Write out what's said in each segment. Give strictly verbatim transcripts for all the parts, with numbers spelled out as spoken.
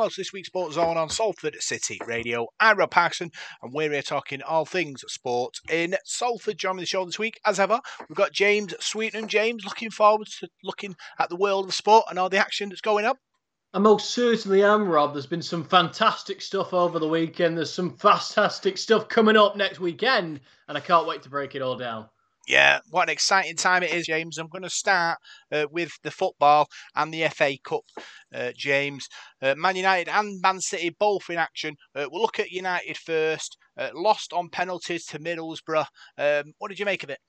Welsh, this week's Sports Zone on Salford City Radio. I'm Rob Parkson, and we're here talking all things sport in Salford. Joining the show this week, as ever, we've got James Sweeten. James, looking forward to looking at the world of sport and all the action that's going on. I most certainly am, Rob. There's been some fantastic stuff over the weekend. There's some fantastic stuff coming up next weekend, and I can't wait to break it all down. Yeah, what an exciting time it is, James. I'm going to start uh, with the football and the F A Cup, uh, James. Uh, Man United and Man City both in action. Uh, we'll look at United first. Uh, lost on penalties to Middlesbrough. Um, what did you make of it?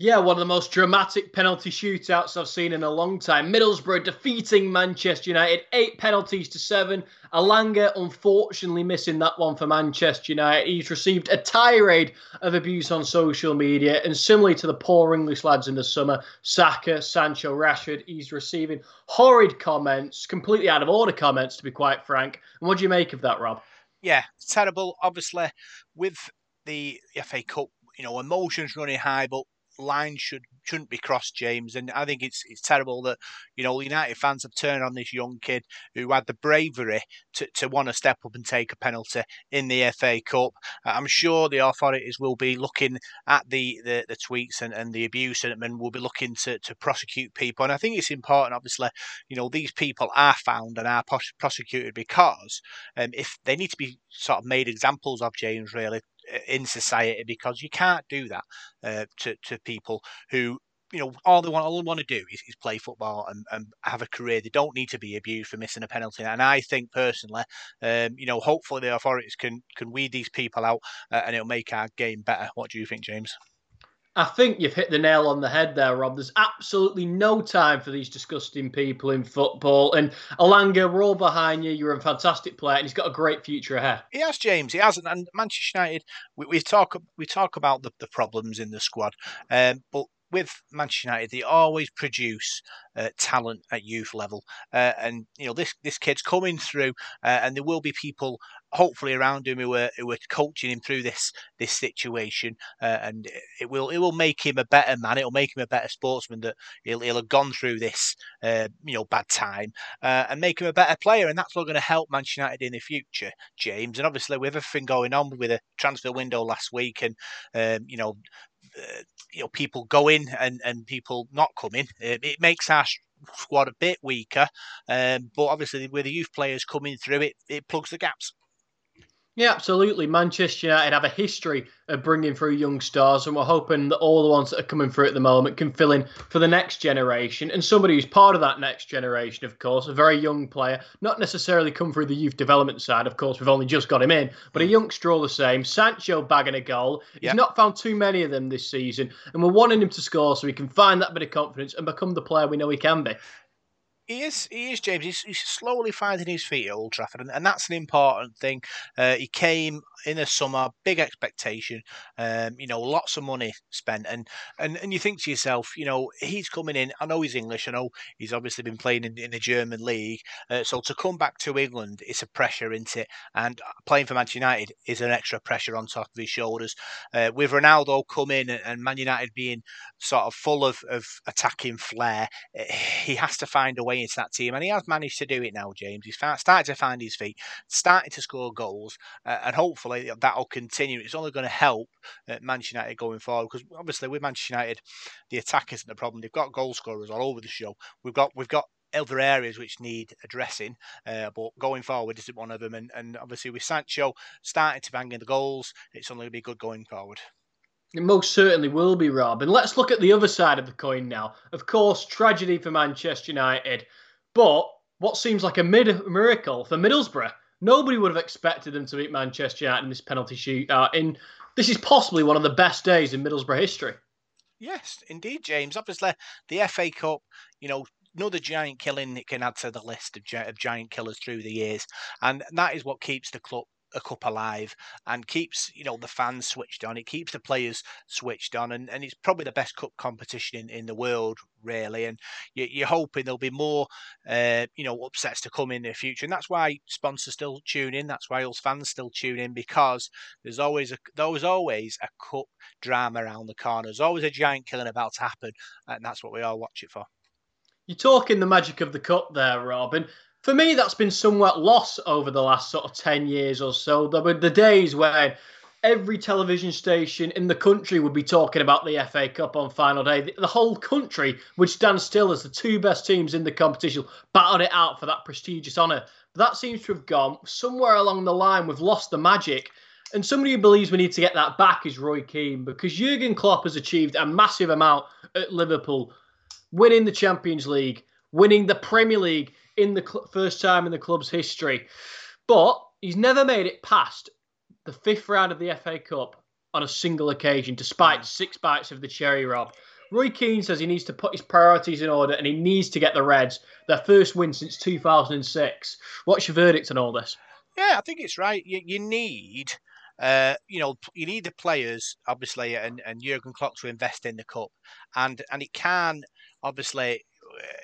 Yeah, one of the most dramatic penalty shootouts I've seen in a long time. Middlesbrough defeating Manchester United, eight penalties to seven. Alanga, unfortunately, missing that one for Manchester United. He's received a tirade of abuse on social media, and similarly to the poor English lads in the summer, Saka, Sancho, Rashford, he's receiving horrid comments, completely out of order comments, to be quite frank. And what do you make of that, Rob? Yeah, terrible. Obviously, with the F A Cup, you know, emotions running high, but line should shouldn't be crossed, James, and I think it's it's terrible that, you know, United fans have turned on this young kid who had the bravery to, to want to step up and take a penalty in the F A Cup. I'm sure the authorities will be looking at the, the, the tweets and, and the abuse, and, and will be looking to, to prosecute people. And I think it's important, obviously, you know, these people are found and are prosecuted, because um, if they need to be sort of made examples of, James, really, in society, because you can't do that uh, to, to people who, you know, all they want all they want to do is, is play football and, and have a career. They don't need to be abused for missing a penalty. And I think personally, um, you know, hopefully the authorities can, can weed these people out uh, and it'll make our game better. What do you think, James? I think you've hit the nail on the head there, Rob. There's absolutely no time for these disgusting people in football. And Alanga, we're all behind you. You're a fantastic player, and he's got a great future ahead. He has, James. He has. And Manchester United, we, we talk we talk about the, the problems in the squad. Um, but with Manchester United, they always produce uh, talent at youth level. Uh, and, you know, this, this kid's coming through, uh, and there will be people hopefully around him who are who are coaching him through this this situation, uh, and it will it will make him a better man. It'll make him a better sportsman, that he'll he'll have gone through this uh, you know bad time uh, and make him a better player, and that's all going to help Manchester United in the future, James. And obviously with everything going on with a transfer window last week, and um, you know uh, you know people going and and people not coming, it, it makes our squad a bit weaker. Um, but obviously with the youth players coming through, it it plugs the gaps. Yeah, absolutely. Manchester United have a history of bringing through young stars, and we're hoping that all the ones that are coming through at the moment can fill in for the next generation. And somebody who's part of that next generation, of course, a very young player, not necessarily come through the youth development side. Of course, we've only just got him in, but a youngster all the same. Sancho bagging a goal. He's yep. not found too many of them this season, and we're wanting him to score so he can find that bit of confidence and become the player we know he can be. He is, he is, James. He's, he's slowly finding his feet at Old Trafford, and, and that's an important thing. Uh, he came in the summer, big expectation, um, you know, lots of money spent, and, and and you think to yourself, you know, he's coming in. I know he's English. I know he's obviously been playing in, in the German league. Uh, so to come back to England, it's a pressure, isn't it? And playing for Manchester United is an extra pressure on top of his shoulders. Uh, with Ronaldo come in and, and Man United being sort of full of, of attacking flair, he has to find a way into that team, and he has managed to do it now, James. He's started to find his feet, started to score goals, uh, and hopefully that'll continue. It's only going to help uh, Manchester United going forward, because obviously with Manchester United, the attack isn't the problem. They've got goal scorers all over the show. We've got we've got other areas which need addressing, uh, but going forward isn't one of them. And, and obviously with Sancho starting to bang in the goals, it's only going to be good going forward. It most certainly will be, Rob. And let's look at the other side of the coin now. Of course, tragedy for Manchester United, but what seems like a mid- miracle for Middlesbrough. Nobody would have expected them to beat Manchester United in this penalty shootout. And this is possibly one of the best days in Middlesbrough history. Yes, indeed, James. Obviously, the F A Cup, you know, another giant killing that can add to the list of, gi- of giant killers through the years. And that is what keeps the club. A cup alive, and keeps, you know, the fans switched on. It keeps the players switched on, and, and it's probably the best cup competition in, in the world, really. And you, you're hoping there'll be more, uh, you know, upsets to come in the future. And that's why sponsors still tune in. That's why us fans still tune in, because there's always a, there was always a cup drama around the corner. There's always a giant killing about to happen, and that's what we all watch it for. You're talking the magic of the cup there, Rob. for me, that's been somewhat lost over the last sort of ten years or so. There were the days when every television station in the country would be talking about the F A Cup on final day. The whole country would stand still as the two best teams in the competition battled it out for that prestigious honour. But that seems to have gone somewhere along the line. We've lost the magic. And somebody who believes we need to get that back is Roy Keane, because Jurgen Klopp has achieved a massive amount at Liverpool, winning the Champions League, winning the Premier League in the cl- first time in the club's history. But he's never made it past the fifth round of the F A Cup on a single occasion, despite six bites of the cherry, Rob. Roy Keane says he needs to put his priorities in order and he needs to get the Reds their first win since two thousand six. What's your verdict on all this? Yeah, I think it's right. You, you need, uh, you know, you need the players, obviously, and, and Jurgen Klopp to invest in the Cup. And and it can, obviously,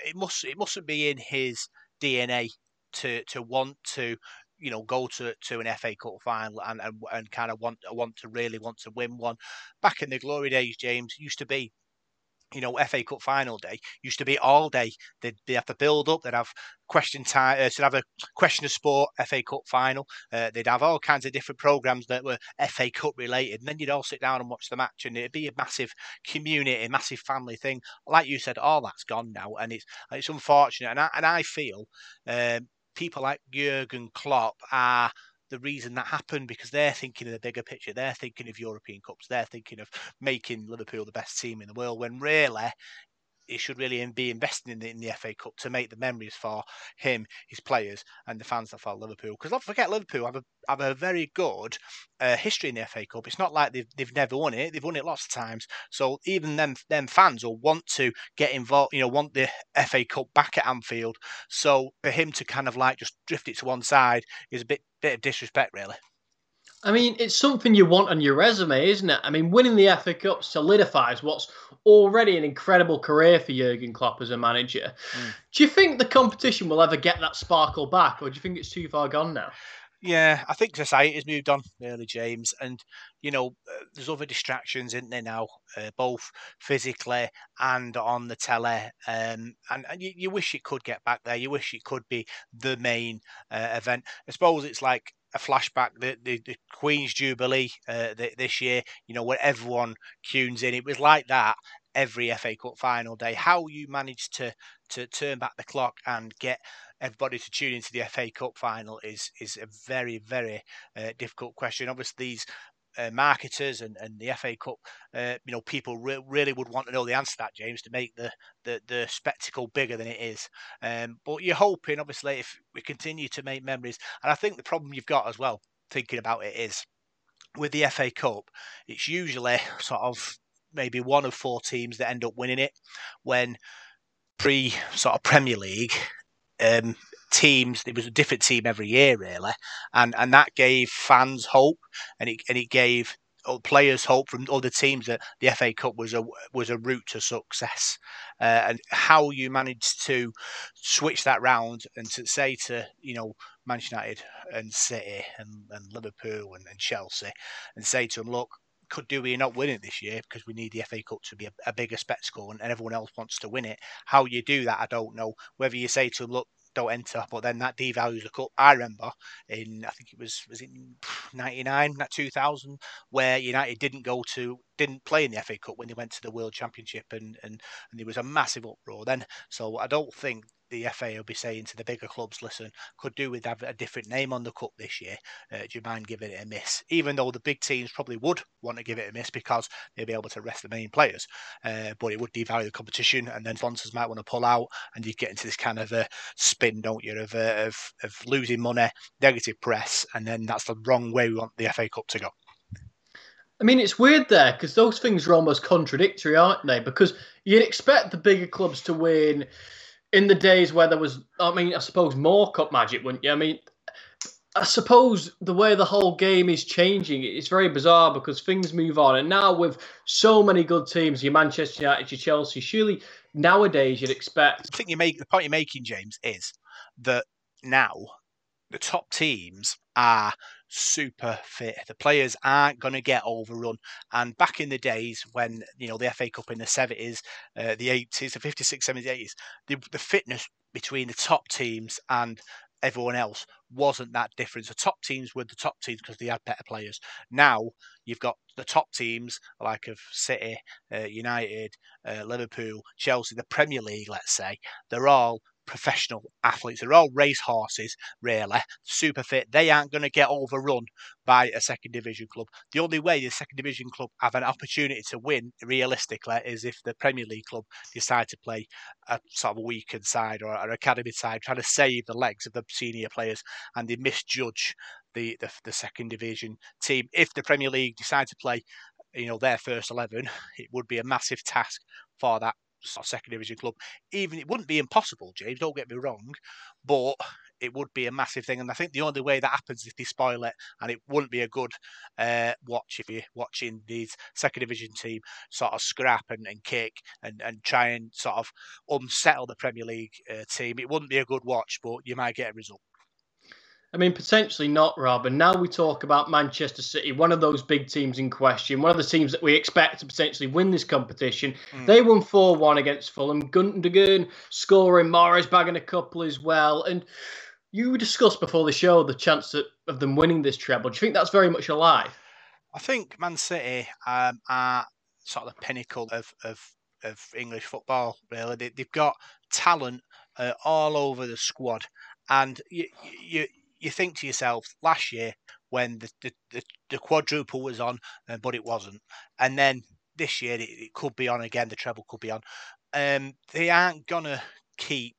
it must it mustn't be in his D N A to, to want to, you know, go to, to an F A Cup final and, and, and kind of want want to really want to win one. Back in the glory days, James, used to be, you know, F A Cup final day used to be all day. They'd, they'd have to build up. They'd have question time. Uh, so they'd have a question of sport, F A Cup final. Uh, they'd have all kinds of different programmes that were F A Cup related. And then you'd all sit down and watch the match. And it'd be a massive community, massive family thing. Like you said, all that's gone now. And it's it's unfortunate. And I, and I feel um, people like Jurgen Klopp are the reason that happened, because they're thinking of the bigger picture. They're thinking of European Cups. They're thinking of making Liverpool the best team in the world, when really it should really be investing in the, in the F A Cup to make the memories for him, his players and the fans that follow Liverpool. Because don't forget, Liverpool have a, have a very good uh, history in the F A Cup. It's not like they've, they've never won it. They've won it lots of times. So even them, them fans will want to get involved, you know, want the F A Cup back at Anfield. So for him to kind of like just drift it to one side is a bit bit of disrespect, really. I mean, it's something you want on your resume, isn't it? I mean, winning the F A Cup solidifies what's already an incredible career for Jurgen Klopp as a manager. Mm. Do you think the competition will ever get that sparkle back, or do you think it's too far gone now? Yeah, I think society's moved on, really, James. And, you know, there's other distractions, isn't there, now, uh, both physically and on the telly. Um, and and you, you wish it could get back there. You wish it could be the main uh, event. I suppose it's like a flashback, the, the, the Queen's Jubilee uh, the, this year, you know, where everyone tunes in. It was like that every F A Cup final day. How you managed to, to turn back the clock and get everybody to tune into the F A Cup final is is a very, very uh, difficult question. Obviously, these uh, marketers and, and the F A Cup, uh, you know, people re- really would want to know the answer to that, James, to make the, the, the spectacle bigger than it is. Um, but you're hoping, obviously, if we continue to make memories. And I think the problem you've got as well, thinking about it, is with the F A Cup, it's usually sort of maybe one of four teams that end up winning it, when pre sort of Premier League um, teams, it was a different team every year, really, and and that gave fans hope, and it and it gave players hope from other teams that the F A Cup was a was a route to success, uh, and how you managed to switch that round and to say to, you know, Manchester United and City and, and Liverpool and, and Chelsea, and say to them, look, could do we're not winning this year because we need the F A Cup to be a, a bigger spectacle, and, and everyone else wants to win it. How you do that, I don't know. Whether you say to them, look, don't enter, but then that devalues the cup. I remember in, I think it was was in ninety-nine, not two thousand, where United didn't go to, didn't play in the F A Cup when they went to the World Championship, and, and, and there was a massive uproar then. So I don't think the F A will be saying to the bigger clubs, listen, could do with have a different name on the cup this year. Uh, do you mind giving it a miss? Even though the big teams probably would want to give it a miss because they'd be able to rest the main players. Uh, but it would devalue the competition, and then sponsors might want to pull out, and you get into this kind of a spin, don't you, of, uh, of, of losing money, negative press, and then that's the wrong way we want the F A Cup to go. I mean, it's weird there, because those things are almost contradictory, aren't they? Because you'd expect the bigger clubs to win in the days where there was, I mean, I suppose more cup magic, wouldn't you? I mean, I suppose the way the whole game is changing, it's very bizarre because things move on. And now with so many good teams, your Manchester United, your Chelsea, surely nowadays you'd expect... I think you make, the point you're making, James, is that now the top teams are super fit. The players aren't going to get overrun. And back in the days when, you know, the F A Cup in the seventies, uh, the eighties, the fifty-six, seventies, eighties, the, the fitness between the top teams and everyone else wasn't that different. The top teams were the top teams because they had better players. Now you've got the top teams like of City, uh, United, uh, Liverpool, Chelsea, the Premier League, let's say. They're all professional athletes. They're all race horses, really. Super fit. They aren't going to get overrun by a second division club. The only way the second division club have an opportunity to win, realistically, is if the Premier League club decide to play a sort of a weekend side or an academy side, trying to save the legs of the senior players, and they misjudge the, the, the second division team. If the Premier League decide to play, you know, their first eleven, it would be a massive task for that sort of second division club. Even it wouldn't be impossible, James, don't get me wrong, but it would be a massive thing. And I think the only way that happens is if they spoil it, and it wouldn't be a good uh, watch if you're watching these second division team sort of scrap and, and kick and, and try and sort of unsettle the Premier League uh, team. It wouldn't be a good watch, but you might get a result. I mean, potentially not, Rob. And now we talk about Manchester City, one of those big teams in question, one of the teams that we expect to potentially win this competition. Mm. They won four one against Fulham. Gundogan scoring, Morris bagging a couple as well. And you discussed before the show the chance of, of them winning this treble. Do you think that's very much alive? I think Man City um, are sort of the pinnacle of, of, of English football, really. They, they've got talent uh, all over the squad. And you... you You think to yourself, last year when the the, the, the quadruple was on, uh, but it wasn't. And then this year it, it could be on again, the treble could be on. Um, they aren't going to keep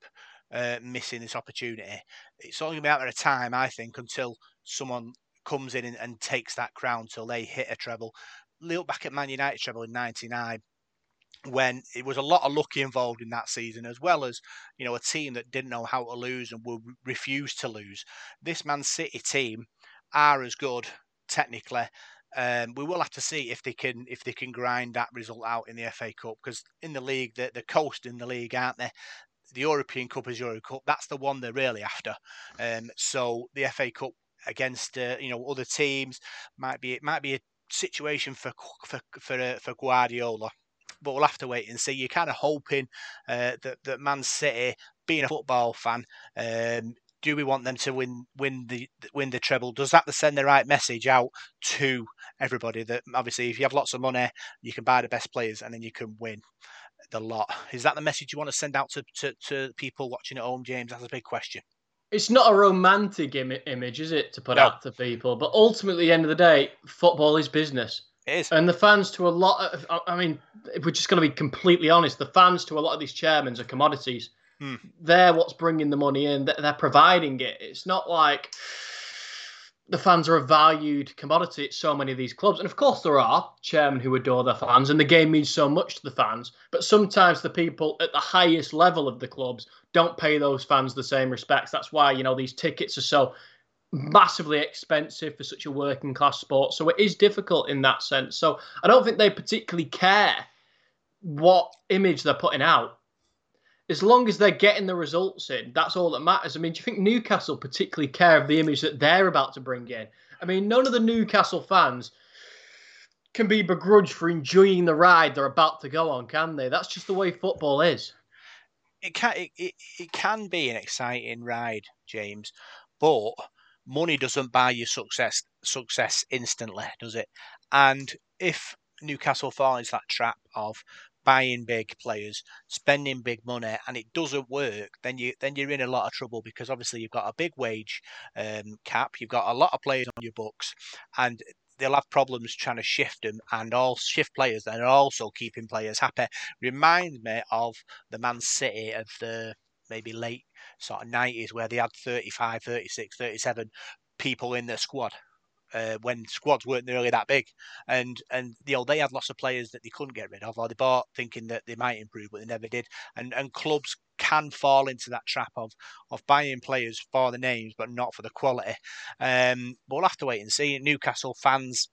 uh, missing this opportunity. It's only going to be a matter of time, I think, until someone comes in and, and takes that crown till they hit a treble. Look back at Man United treble in ninety-nine. When it was a lot of luck involved in that season, as well as, you know, a team that didn't know how to lose and would refuse to lose. This Man City team are as good technically. Um, we will have to see if they can if they can grind that result out in the F A Cup, because in the league they're, they're coasting the league, aren't they? The European Cup is Euro Cup. That's the one they're really after. Um, so the F A Cup against uh, you know other teams might be it might be a situation for for for, uh, for Guardiola. But we'll have to wait and see. You're kind of hoping uh, that that Man City, being a football fan, um, do we want them to win win the win the treble? Does that send the right message out to everybody that obviously if you have lots of money, you can buy the best players and then you can win the lot? Is that the message you want to send out to to, to people watching at home, James? That's a big question. It's not a romantic Im- image, is it, to put no. out to people? But ultimately, at the end of the day, football is business. It is. And the fans to a lot of, I mean, if we're just going to be completely honest, the fans to a lot of these chairmen are commodities. Mm. They're what's bringing the money in. They're providing it. It's not like the fans are a valued commodity at so many of these clubs. And of course there are chairmen who adore their fans and the game means so much to the fans. But sometimes the people at the highest level of the clubs don't pay those fans the same respects. That's why, you know, these tickets are so massively expensive for such a working class sport. So it is difficult in that sense. So I don't think they particularly care what image they're putting out. As long as they're getting the results in, that's all that matters. I mean, do you think Newcastle particularly care of the image that they're about to bring in? I mean, none of the Newcastle fans can be begrudged for enjoying the ride they're about to go on, can they? That's just the way football is. It can, it, it, it can be an exciting ride, James, but money doesn't buy you success success instantly, does it? And if Newcastle falls into that trap of buying big players, spending big money, and it doesn't work, then you then you're in a lot of trouble, because obviously you've got a big wage um, cap, you've got a lot of players on your books, and they'll have problems trying to shift them and all shift players, and also keeping players happy. Reminds me of the Man City of the maybe late sort of nineties, where they had thirty-five, thirty-six, thirty-seven people in their squad uh, when squads weren't really that big. And, and you know, they had lots of players that they couldn't get rid of, or they bought thinking that they might improve, but they never did. And and clubs can fall into that trap of of buying players for the names, but not for the quality. Um, but we'll have to wait and see. Newcastle fans,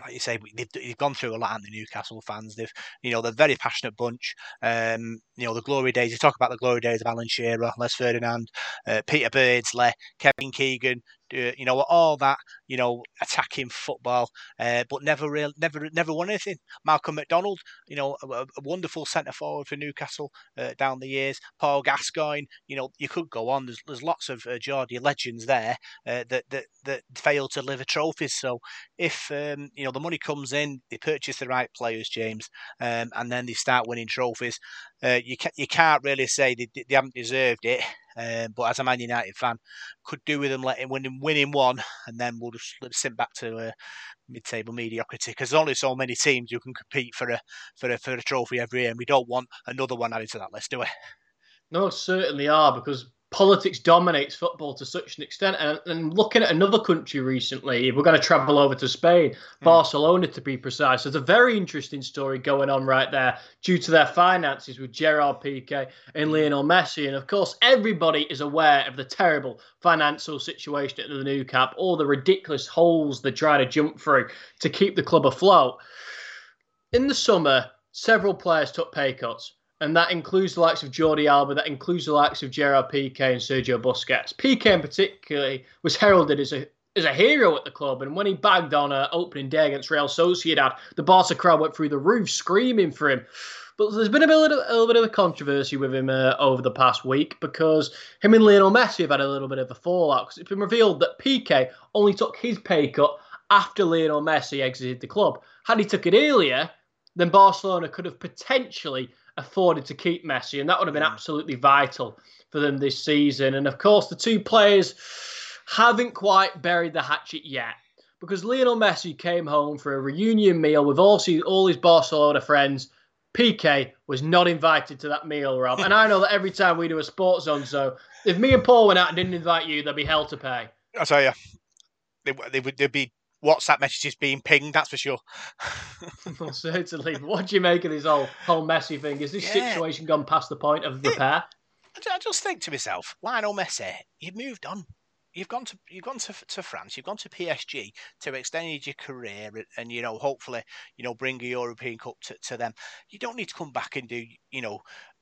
like you say, they've, they've gone through a lot, and the Newcastle fans, they've, you know, they're a very passionate bunch. Um, you know, the glory days. You talk about the glory days of Alan Shearer, Les Ferdinand, uh, Peter Beardsley, Kevin Keegan, uh, you know, all that, you know, attacking football, uh, but never real, never, never won anything. Malcolm McDonald, you know, a, a wonderful centre forward for Newcastle uh, down the years. Paul Gascoigne, you know, you could go on. There's, there's lots of uh, Geordie legends there uh, that that that failed to deliver trophies. So if um, you know, the money comes in, they purchase the right players, James, um, and then they start winning trophies. Uh, you can't you can't really say they they haven't deserved it. Um, but as a Man United fan, could do with them letting winning winning one, and then we'll just sink back to uh, mid-table mediocrity, because there's only so many teams who can compete for a for a for a trophy every year, and we don't want another one added to that list, do we? No, certainly are, because politics dominates football to such an extent. And, and looking at another country recently, we're going to travel over to Spain, mm. Barcelona to be precise. There's a very interesting story going on right there due to their finances with Gerard Piqué and Lionel Messi. And of course, everybody is aware of the terrible financial situation at the Nou Camp, all the ridiculous holes they're trying to jump through to keep the club afloat. In the summer, several players took pay cuts. And that includes the likes of Jordi Alba, that includes the likes of Gerard Piqué and Sergio Busquets. Piqué in particular was heralded as a as a hero at the club, and when he bagged on an opening day against Real Sociedad, the Barca crowd went through the roof screaming for him. But there's been a, bit, a little bit of a controversy with him uh, over the past week, because him and Lionel Messi have had a little bit of a fallout, because it's been revealed that Piqué only took his pay cut after Lionel Messi exited the club. Had he took it earlier, then Barcelona could have potentially afforded to keep Messi, and that would have been absolutely vital for them this season. And of course, the two players haven't quite buried the hatchet yet, because Lionel Messi came home for a reunion meal with all his, all his Barcelona friends. Piqué was not invited to that meal, Rob. And I know that every time we do a Sports Zone, so if me and Paul went out and didn't invite you, there'd be hell to pay. I tell you, they, they would, they'd be WhatsApp messages being pinged, that's for sure. Well, certainly. But what do you make of this whole, whole Messi thing? Is this yeah. situation gone past the point of repair? I just think to myself, Lionel Messi, you've moved on. You've gone to you've gone to, to France. You've gone to P S G to extend your career, and you know, hopefully, you know, bring a European Cup to, to them. You don't need to come back and do, you know,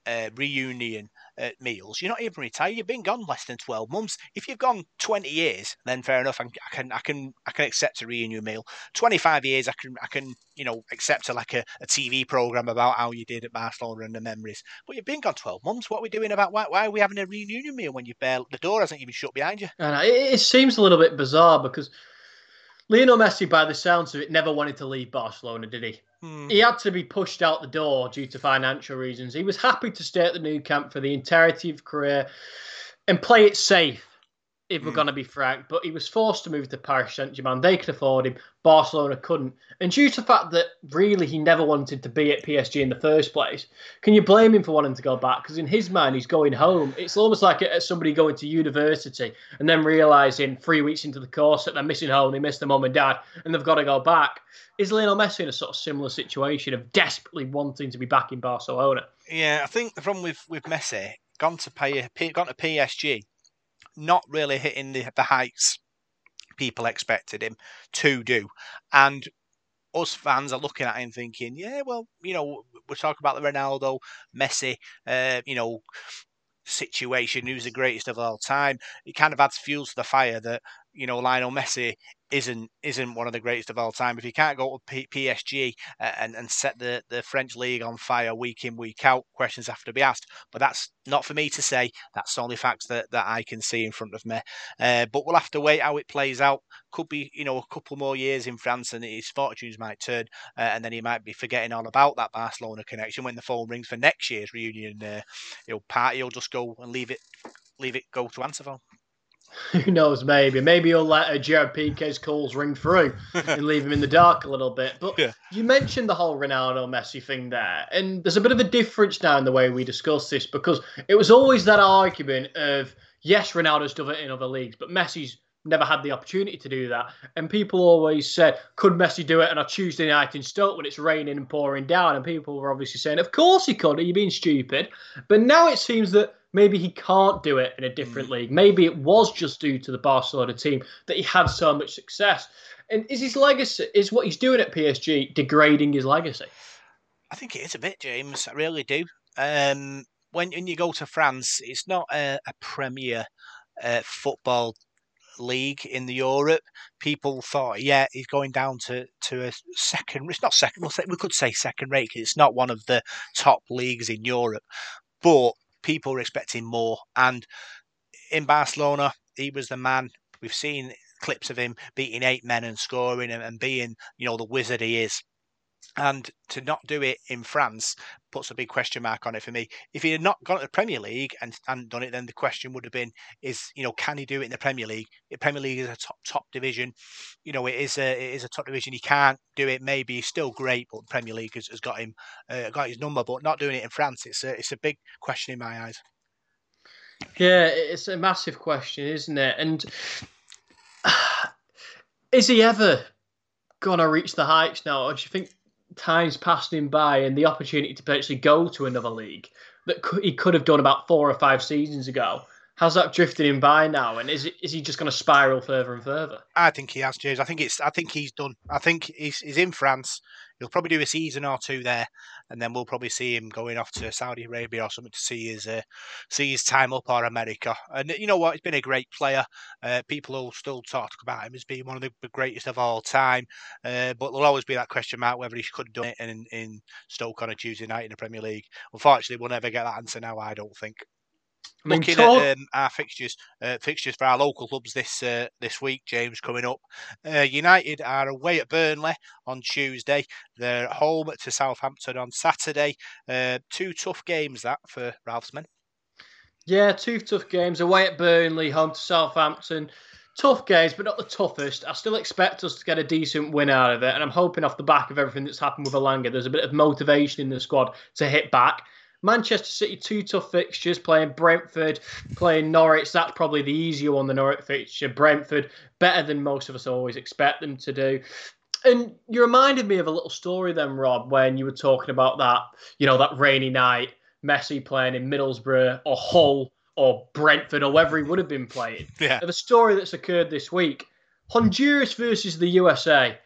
Uh, reunion uh, meals. You're not even retired. You've been gone less than twelve months. If you've gone twenty years, then fair enough. I can, I can, I can accept a reunion meal. Twenty-five years, I can, I can, you know, accept a, like a, a T V program about how you did at Barcelona and the memories. But you've been gone twelve months. What are we doing about why? Why are we having a reunion meal when you barely, the door hasn't even shut behind you? And it, it seems a little bit bizarre, because Lionel Messi, by the sounds of it, never wanted to leave Barcelona, did he? Hmm. He had to be pushed out the door due to financial reasons. He was happy to stay at the Nou Camp for the entirety of career and play it safe, if hmm. we're going to be frank. But he was forced to move to Paris Saint-Germain. They could afford him. Barcelona couldn't. And due to the fact that, really, he never wanted to be at P S G in the first place, can you blame him for wanting to go back? Because in his mind, he's going home. It's almost like somebody going to university and then realising three weeks into the course that they're missing home, they miss their mum and dad, and they've got to go back. Is Lionel Messi in a sort of similar situation of desperately wanting to be back in Barcelona? Yeah, I think the problem with, with Messi, gone to pay, gone to P S G, not really hitting the, the heights people expected him to do. And us fans are looking at him thinking, yeah, well, you know, we're talking about the Ronaldo, Messi, uh, you know, situation, who's the greatest of all time. It kind of adds fuel to the fire that, you know, Lionel Messi isn't isn't one of the greatest of all time. If he can't go to P- PSG and, and set the, the French league on fire week in, week out, questions have to be asked. But that's not for me to say. That's only facts that, that I can see in front of me. Uh, but we'll have to wait how it plays out. Could be, you know, a couple more years in France and his fortunes might turn, uh, and then he might be forgetting all about that Barcelona connection when the phone rings for next year's reunion uh, he'll party. He'll just go and leave it, leave it go to answer phone. Who knows, maybe. Maybe he'll let uh, Gerard Piqué's calls ring through and leave him in the dark a little bit. But yeah. You mentioned the whole Ronaldo-Messi thing there. And there's a bit of a difference now in the way we discuss this, because it was always that argument of, yes, Ronaldo's done it in other leagues, but Messi's never had the opportunity to do that. And people always said, could Messi do it on a Tuesday night in Stoke when it's raining and pouring down? And people were obviously saying, of course he could. Are you being stupid? But now it seems that maybe he can't do it in a different mm. league. Maybe it was just due to the Barcelona team that he had so much success. And is his legacy, is what he's doing at P S G degrading his legacy? I think it is a bit, James. I really do. Um, when, when you go to France, it's not a, a premier uh, football league in the Europe. People thought, yeah, he's going down to, to a second. It's not second. We could say second rate because it's not one of the top leagues in Europe. But people were expecting more. And in Barcelona, he was the man. We've seen clips of him beating eight men and scoring and, and being, you know, the wizard he is. And to not do it in France puts a big question mark on it for me. If he had not gone to the Premier League and, and done it, then the question would have been, is, you know, can he do it in the Premier League? The Premier League is a top top division. You know, it is a, it is a top division. He can't do it. Maybe he's still great, but the Premier League has, has got him, uh, got his number. But not doing it in France, it's a, it's a big question in my eyes. Yeah, it's a massive question, isn't it? And uh, is he ever going to reach the heights now? Or do you think time's passed him by and the opportunity to potentially go to another league that he could have done about four or five seasons ago, has that drifted him by now? And is it, is he just going to spiral further and further? I think he has, James. I think it's. I think he's done. I think he's, he's in France. He'll probably do a season or two there, and then we'll probably see him going off to Saudi Arabia or something to see his uh, see his time up, or America. And you know what? He's been a great player. Uh, people will still talk about him as being one of the greatest of all time. Uh, but there'll always be that question mark whether he could have done it in, in Stoke on a Tuesday night in the Premier League. Unfortunately, we'll never get that answer now, I don't think. I mean, Looking talk- at um, our fixtures, uh, fixtures for our local clubs this uh, this week, James, coming up. Uh, United are away at Burnley on Tuesday. They're at home to Southampton on Saturday. Uh, two tough games that for Ralph's men. Yeah, two tough games. Away at Burnley, home to Southampton. Tough games, but not the toughest. I still expect us to get a decent win out of it, and I'm hoping off the back of everything that's happened with Alanga, there's a bit of motivation in the squad to hit back. Manchester City, two tough fixtures, playing Brentford, playing Norwich. That's probably the easier one, the Norwich fixture. Brentford, better than most of us always expect them to do. And you reminded me of a little story then, Rob, when you were talking about that, you know, that rainy night, Messi playing in Middlesbrough or Hull or Brentford or wherever he would have been playing. Yeah. The story that's occurred this week, Honduras versus the U S A,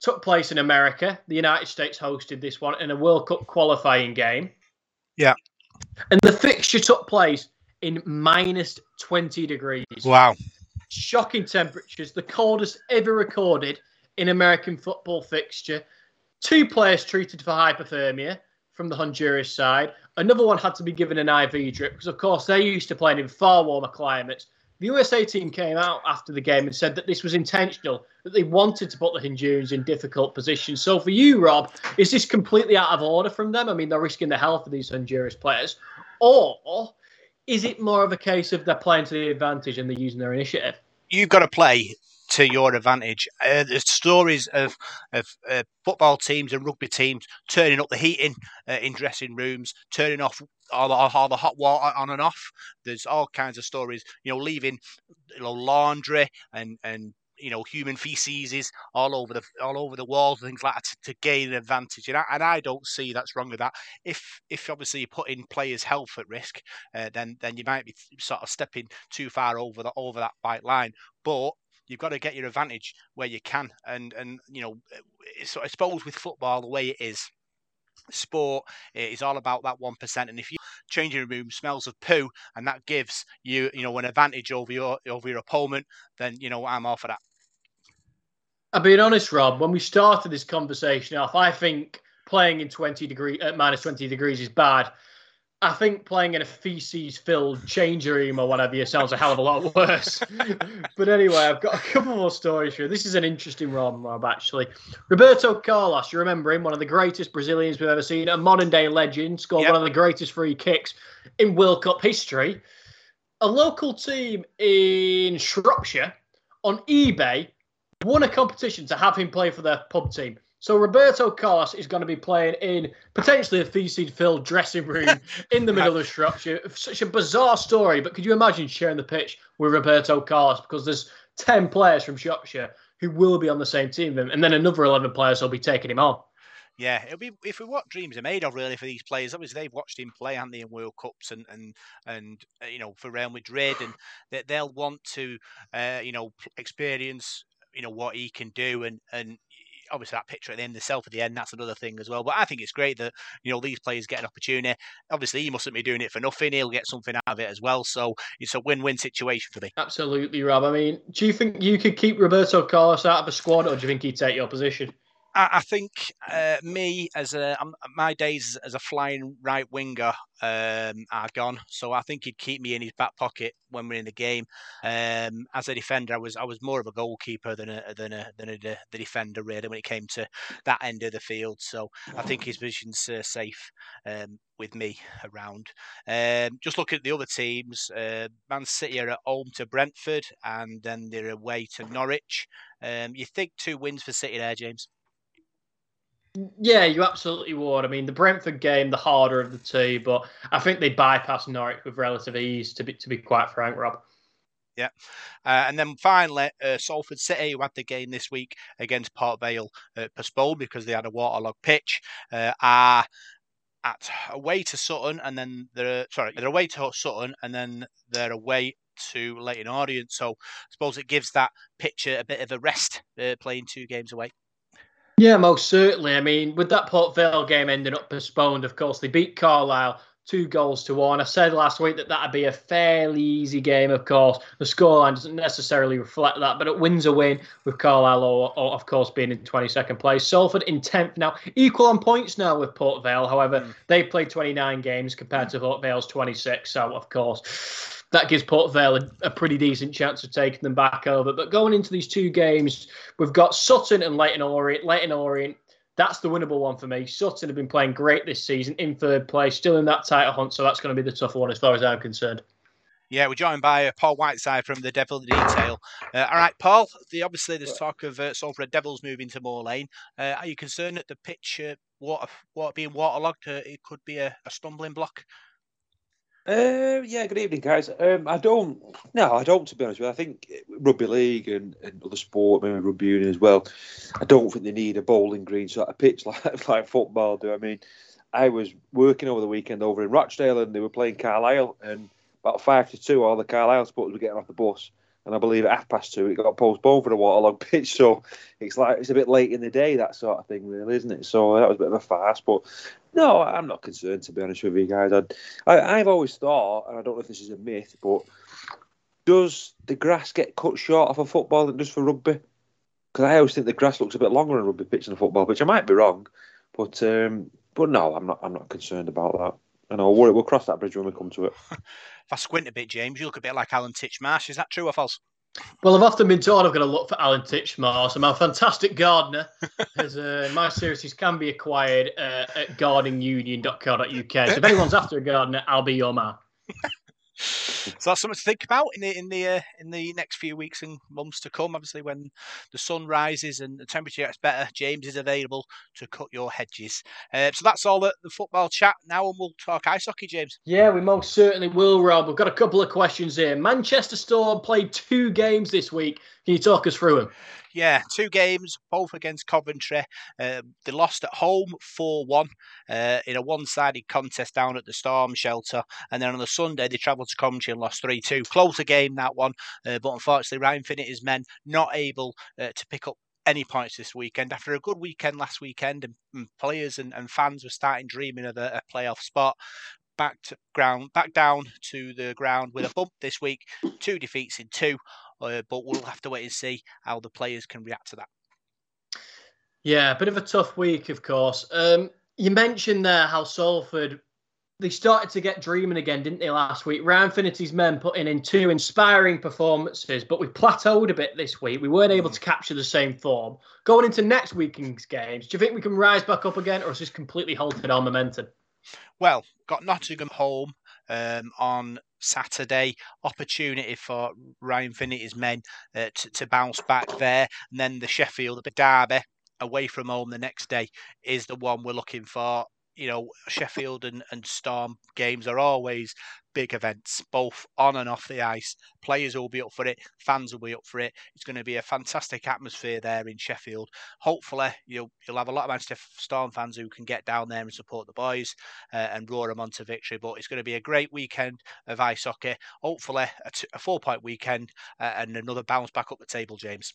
took place in America. The United States hosted this one in a World Cup qualifying game. Yeah. And the fixture took place in minus twenty degrees. Wow. Shocking temperatures, the coldest ever recorded in American football fixture. Two players treated for hypothermia from the Honduras side. Another one had to be given an I V drip because, of course, they're used to playing in far warmer climates. The U S A team came out after the game and said that this was intentional, that they wanted to put the Hondurans in difficult positions. So for you, Rob, is this completely out of order from them? I mean, they're risking the health of these Honduras players. Or is it more of a case of they're playing to the advantage and they're using their initiative? You've got to play to your advantage. Uh, there's stories of, of uh, football teams and rugby teams turning up the heating uh, in dressing rooms, turning off all the, all the hot water on and off. There's all kinds of stories, you know, leaving, you know, laundry and, and you know, human feces all over the all over the walls and things like that to, to gain an advantage. And I, and I don't see that's wrong with that. If if obviously you put in players' health at risk, uh, then then you might be sort of stepping too far over the over that white line. But you've got to get your advantage where you can. And, and you know, so I suppose with football, the way it is, sport is all about that one percent. And if you change your room smells of poo and that gives you, you know, an advantage over your over your opponent, then, you know, I'm all for that. I'm being honest, Rob, when we started this conversation off, I think playing in twenty degree, at minus twenty degrees is bad. I think playing in a feces-filled change room or whatever you sounds a hell of a lot worse. But anyway, I've got a couple more stories here. This is an interesting one, Rob, actually. Roberto Carlos, you remember him, one of the greatest Brazilians we've ever seen, a modern-day legend, scored yep. one of the greatest free kicks in World Cup history. A local team in Shropshire on eBay won a competition to have him play for their pub team. So Roberto Carlos is going to be playing in potentially a feces-filled dressing room in the middle of Shropshire. Such a bizarre story, but could you imagine sharing the pitch with Roberto Carlos? Because there's ten players from Shropshire who will be on the same team, and then another eleven players will be taking him on. Yeah, it'll be if we what dreams are made of really for these players. Obviously, they've watched him play, haven't they, in World Cups and and and you know for Real Madrid, and they, they'll want to uh, you know experience you know what he can do and and. obviously that picture at the end, the self at the end, that's another thing as well. But I think it's great that, you know, these players get an opportunity. Obviously, he mustn't be doing it for nothing. He'll get something out of it as well. So it's a win-win situation for me. Absolutely, Rob. I mean, do you think you could keep Roberto Carlos out of a squad, or do you think he'd take your position? I think uh, me, as a my days as a flying right winger um, are gone, so I think he'd keep me in his back pocket when we're in the game. Um, as a defender, I was I was more of a goalkeeper than a than a than a the defender really when it came to that end of the field. So I think his position's uh, safe um, with me around. Um, just look at the other teams. Uh, Man City are at home to Brentford, and then they're away to Norwich. Um, you think two wins for City there, James? Yeah, you absolutely would. I mean, the Brentford game, the harder of the two, but I think they bypass Norwich with relative ease, to be to be quite frank, Rob. Yeah. Uh, and then finally, uh, Salford City, who had the game this week against Port Vale uh, postponed because they had a waterlogged pitch, uh, are at away to Sutton, and then they're, sorry, they're away to Sutton, and then they're away to Leighton Orient. So I suppose it gives that picture a bit of a rest, uh, playing two games away. Yeah, most certainly. I mean, with that Port Vale game ending up postponed, of course, they beat Carlisle two goals to one. I said last week that that'd be a fairly easy game, of course. The scoreline doesn't necessarily reflect that, but it wins a win with Carlisle, or, or, of course, being in twenty-second place. Salford in tenth now, equal on points now with Port Vale. However, mm. they played twenty-nine games compared to Port Vale's twenty-six. So, of course, that gives Port Vale a, a pretty decent chance of taking them back over. But going into these two games, we've got Sutton and Leighton Orient. Leighton Orient, that's the winnable one for me. Sutton have been playing great this season, in third place, still in that title hunt. So that's going to be the tough one as far as I'm concerned. Yeah, we're joined by uh, Paul Whiteside from The Devil Detail. Uh, all right, Paul, the, obviously there's talk of uh, Salford Devils moving to Moor Lane. Uh, are you concerned that the pitch uh, water, water being waterlogged, uh, it could be a, a stumbling block? Uh, yeah, good evening, guys. Um, I don't, no, I don't, to be honest with you. I think rugby league and, and other sport, maybe rugby union as well, I don't think they need a bowling green sort of pitch like, like football do. I mean, I was working over the weekend over in Rochdale, and they were playing Carlisle, and about five to two, all the Carlisle supporters were getting off the bus, and I believe at half past two, it got postponed for the waterlogged pitch. So it's like it's a bit late in the day, that sort of thing, really, isn't it? So that was a bit of a farce, but. No, I'm not concerned, to be honest with you guys. I'd, I, I've always thought, and I don't know if this is a myth, but does the grass get cut shorter for football than it does for rugby? Because I always think the grass looks a bit longer on a rugby pitch than a football pitch. I might be wrong, but um, but no, I'm not. I'm not concerned about that. And I'll worry, we'll cross that bridge when we come to it. If I squint a bit, James, you look a bit like Alan Titchmarsh. Is that true or false? Well, I've often been told I've got to look for Alan Titchmarsh. I'm a fantastic gardener, as uh, my services can be acquired uh, at gardening union dot co dot uk. So if anyone's after a gardener, I'll be your man. So that's something to think about in the in the uh, in the next few weeks and months to come. Obviously, when the sun rises and the temperature gets better, James is available to cut your hedges. Uh, so that's all the, the football chat now, and we'll talk ice hockey, James. Yeah, we most certainly will, Rob. We've got a couple of questions here. Manchester Storm played two games this week. Can you talk us through them? Yeah, two games, both against Coventry. Uh, they lost at home four one uh, in a one-sided contest down at the Storm Shelter. And then on the Sunday, they travelled to Coventry and lost three two. Closer game, that one. Uh, but unfortunately, Ryan Finnety's men not able uh, to pick up any points this weekend. After a good weekend last weekend, and, and players and, and fans were starting dreaming of a, a playoff spot. Back to ground, back down to the ground with a bump this week. Two defeats in two. Uh, but we'll have to wait and see how the players can react to that. Yeah, a bit of a tough week, of course. Um, you mentioned there how Salford, they started to get dreaming again, didn't they, last week? Ryan Finnety's men putting in two inspiring performances, but we plateaued a bit this week. We weren't able to capture the same form. Going into next weekend's games, do you think we can rise back up again, or is this completely halted our momentum? Well, got Nottingham home um, on Saturday, opportunity for Ryan Finnety's men uh, to, to bounce back there. And then the Sheffield, the derby away from home the next day is the one we're looking for. You know, Sheffield and, and Storm games are always big events, both on and off the ice. Players will be up for it. Fans will be up for it. It's going to be a fantastic atmosphere there in Sheffield. Hopefully, you'll you'll have a lot of Manchester Storm fans who can get down there and support the boys uh, and roar them on to victory. But it's going to be a great weekend of ice hockey. Hopefully, a, t- a four-point weekend uh, and another bounce back up the table, James.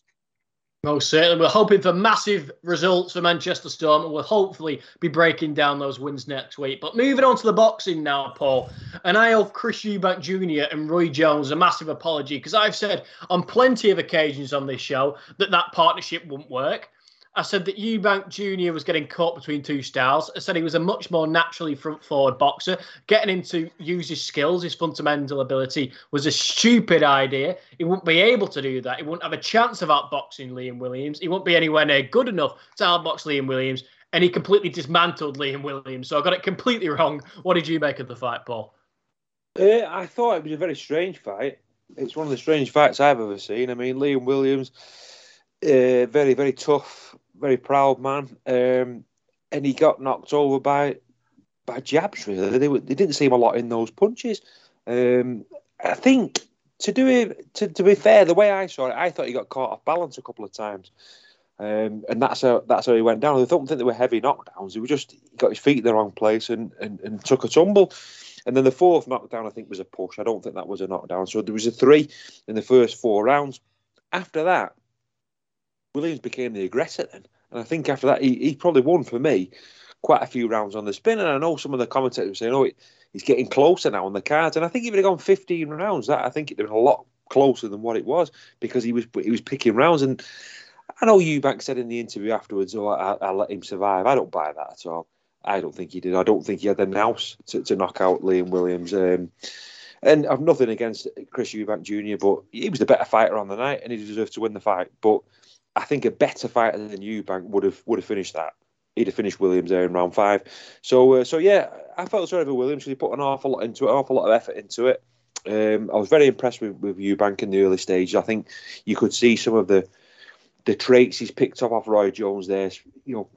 Most certainly. We're hoping for massive results for Manchester Storm, and we'll hopefully be breaking down those wins next week. But moving on to the boxing now, Paul. And I owe Chris Eubank Junior and Roy Jones a massive apology, because I've said on plenty of occasions on this show that that partnership wouldn't work. I said that Eubank Junior was getting caught between two styles. I said he was a much more naturally front-forward boxer. Getting him to use his skills, his fundamental ability, was a stupid idea. He wouldn't be able to do that. He wouldn't have a chance of outboxing Liam Williams. He wouldn't be anywhere near good enough to outbox Liam Williams. And he completely dismantled Liam Williams. So I got it completely wrong. What did you make of the fight, Paul? Uh, I thought it was a very strange fight. It's one of the strange fights I've ever seen. I mean, Liam Williams... Uh, very, very tough, very proud man, um, and he got knocked over by by jabs. Really, they, were, they didn't seem a lot in those punches. Um, I think to do it to, to be fair, the way I saw it, I thought he got caught off balance a couple of times, um, and that's how that's how he went down. I don't think they were heavy knockdowns. He was just he got his feet in the wrong place and, and, and took a tumble. And then the fourth knockdown, I think, was a push. I don't think that was a knockdown. So there was a three in the first four rounds. After that, Williams became the aggressor then. And I think after that, he, he probably won, for me, quite a few rounds on the spin. And I know some of the commentators were saying, oh, it, he's getting closer now on the cards. And I think if it had gone fifteen rounds, that I think it would have been a lot closer than what it was, because he was he was picking rounds. And I know Eubank said in the interview afterwards, oh, I, I let him survive. I don't buy that at all. I don't think he did. I don't think he had the nous to, to knock out Liam Williams. Um, and I've nothing against Chris Eubank Junior, but he was the better fighter on the night and he deserved to win the fight. But I think a better fighter than Eubank would have would have finished that. He'd have finished Williams there in round five. So, uh, so yeah, I felt sorry for Williams. He put an awful lot into it, an awful lot of effort into it. Um, I was very impressed with, with Eubank in the early stages. I think you could see some of the the traits he's picked up off Roy Jones there. You know,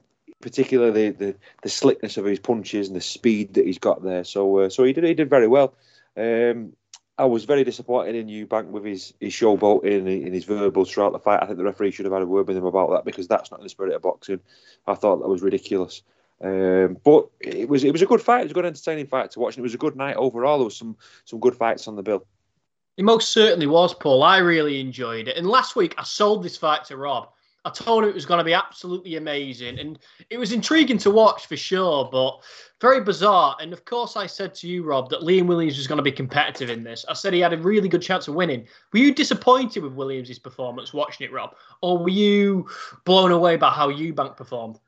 particularly the the, the slickness of his punches and the speed that he's got there. So, uh, so he did he did very well. Um, I was very disappointed in Eubank with his, his showboating and in his verbals throughout the fight. I think the referee should have had a word with him about that, because that's not in the spirit of boxing. I thought that was ridiculous. Um, but it was it was a good fight. It was a good, entertaining fight to watch. And it was a good night overall. There was some some good fights on the bill. It most certainly was, Paul. I really enjoyed it. And last week, I sold this fight to Rob. I told him it was going to be absolutely amazing. And it was intriguing to watch, for sure, but very bizarre. And, of course, I said to you, Rob, that Liam Williams was going to be competitive in this. I said he had a really good chance of winning. Were you disappointed with Williams' performance watching it, Rob? Or were you blown away by how Eubank performed?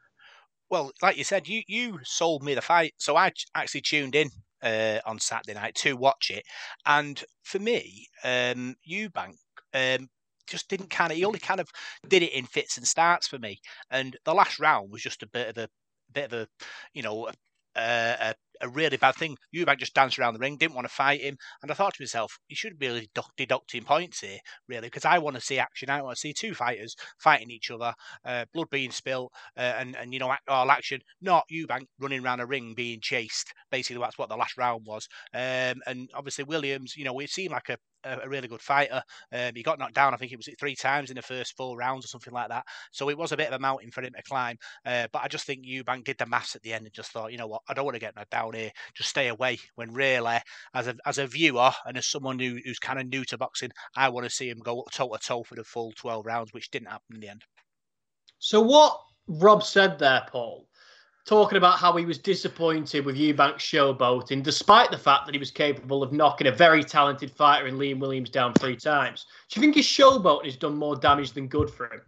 Well, like you said, you, you sold me the fight. So I actually tuned in uh, on Saturday night to watch it. And for me, um, Eubank... Um, just didn't kind of, he only kind of did it in fits and starts for me. And the last round was just a bit of a, bit of a, you know, a, a, a really bad thing. Eubank just danced around the ring, didn't want to fight him. And I thought to myself, you should be really deducting points here, really, because I want to see action. I want to see two fighters fighting each other, uh, blood being spilled, uh, and, and, you know, all action, not Eubank running around a ring being chased. Basically, that's what the last round was. Um, and obviously, Williams, you know, it seemed like a, a really good fighter. Um, he got knocked down, I think it was three times in the first four rounds or something like that. So it was a bit of a mountain for him to climb. Uh, but I just think Eubank did the maths at the end and just thought, you know what, I don't want to get knocked down here. Just stay away. When really, as a as a viewer and as someone who, who's kind of new to boxing, I want to see him go toe-to-toe for the full twelve rounds, which didn't happen in the end. So what Rob said there, Paul, talking about how he was disappointed with Eubank's showboating, despite the fact that he was capable of knocking a very talented fighter in Liam Williams down three times. Do you think his showboating has done more damage than good for him?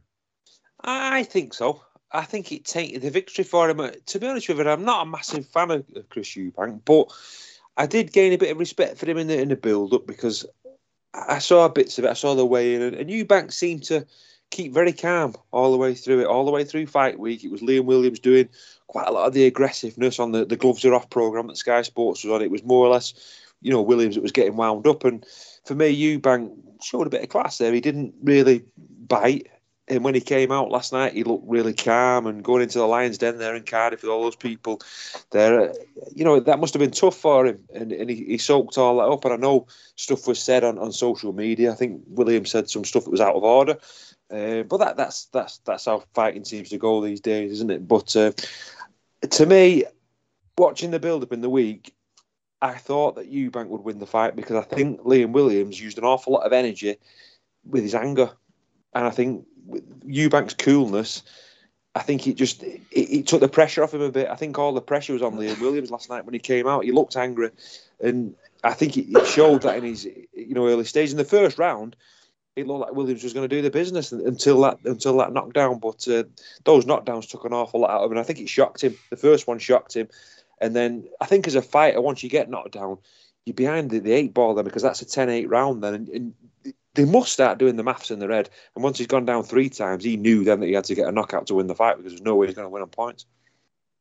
I think so. I think it tainted the victory for him. To be honest with you, I'm not a massive fan of Chris Eubank, but I did gain a bit of respect for him in the, in the build-up, because I saw bits of it, I saw the weigh-in, and Eubank seemed to keep very calm all the way through it, all the way through fight week. It was Liam Williams doing quite a lot of the aggressiveness on the, the gloves are off programme that Sky Sports was on. It was more or less, you know, Williams that was getting wound up. And for me, Eubank showed a bit of class there. He didn't really bite. And when he came out last night, he looked really calm. And going into the Lions Den there in Cardiff with all those people there, you know, that must have been tough for him. And, and he, he soaked all that up. And I know stuff was said on, on social media. I think Williams said some stuff that was out of order. Uh, but that that's that's that's how fighting seems to go these days, isn't it? But uh, to me, watching the build-up in the week, I thought that Eubank would win the fight, because I think Liam Williams used an awful lot of energy with his anger, and I think Eubank's coolness, I think it just it, it took the pressure off him a bit. I think all the pressure was on Liam Williams last night when he came out. He looked angry, and I think it, it showed that in his you know early stages. In the first round, it looked like Williams was going to do the business until that until that knockdown. But uh, those knockdowns took an awful lot out of him. I think it shocked him. The first one shocked him, and then I think as a fighter, once you get knocked down, you're behind the, the eight ball then, because that's a ten eight round then, and, and they must start doing the maths in the red. And once he's gone down three times, he knew then that he had to get a knockout to win the fight, because there's no way he's going to win on points.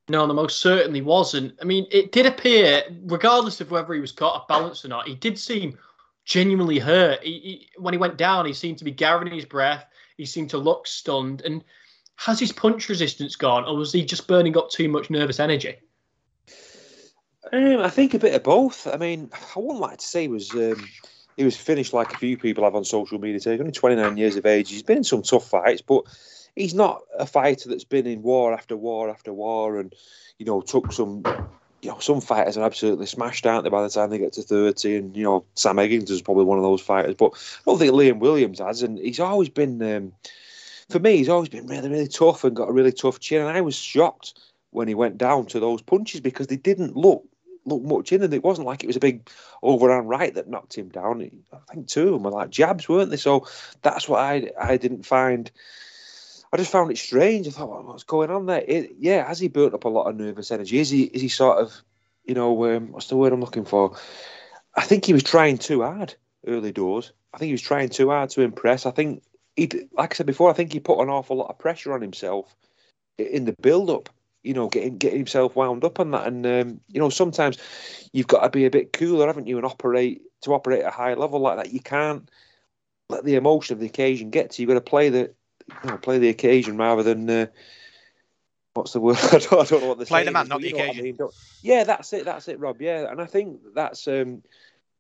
No, there most certainly wasn't. I mean, it did appear, regardless of whether he was caught off balance or not, he did seem genuinely hurt. He, he, when he went down, he seemed to be gathering his breath. He seemed to look stunned. And has his punch resistance gone, or was he just burning up too much nervous energy? Um, I think a bit of both. I mean, I wouldn't like to say he was, um, he was finished like a few people have on social media today. He's only twenty-nine years of age. He's been in some tough fights, but he's not a fighter that's been in war after war after war and, you know, took some... You know, some fighters are absolutely smashed, aren't they, by the time they get to thirty? And, you know, Sam Egginton's probably one of those fighters. But I don't think Liam Williams has. And he's always been... Um, for me, he's always been really, really tough and got a really tough chin. And I was shocked when he went down to those punches, because they didn't look... look much in, and it wasn't like it was a big overhand right that knocked him down. I think two of them were like jabs, weren't they? So that's what I I didn't find. I just found it strange. I thought, well, what's going on there? It, yeah, has he built up a lot of nervous energy? Is he is he sort of, you know, um, what's the word I'm looking for? I think he was trying too hard early doors. I think he was trying too hard to impress. I think he, like I said before, I think he put an awful lot of pressure on himself in the build-up. You know, getting getting himself wound up on that, and um, you know, sometimes you've got to be a bit cooler, haven't you? And operate to operate at a high level like that. You can't let the emotion of the occasion get to you. You've got to play the you know, play the occasion rather than uh, what's the word? I, don't, I don't know what the play the man, not the occasion. I mean? Yeah, that's it, that's it, Rob. Yeah, and I think that's um,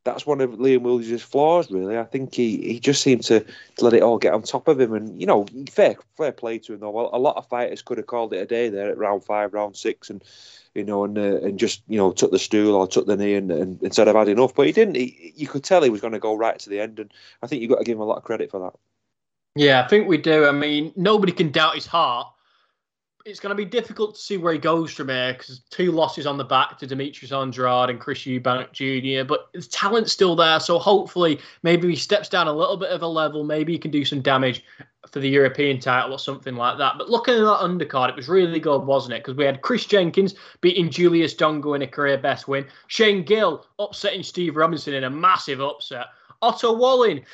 that's one of Liam Williams' flaws, really. I think he, he just seemed to, to let it all get on top of him. And, you know, fair fair play to him, though. Well, a lot of fighters could have called it a day there at round five, round six, and, you know, and uh, and just, you know, took the stool or took the knee and, and, and said, I've had enough. But he didn't. He, you could tell he was going to go right to the end. And I think you've got to give him a lot of credit for that. Yeah, I think we do. I mean, nobody can doubt his heart. It's going to be difficult to see where he goes from here, because two losses on the back to Demetrius Andrade and Chris Eubank Junior But the talent's still there, so hopefully maybe he steps down a little bit of a level. Maybe he can do some damage for the European title or something like that. But looking at that undercard, it was really good, wasn't it? Because we had Chris Jenkins beating Julius Dongo in a career-best win. Shane Gill upsetting Steve Robinson in a massive upset. Otto Wallin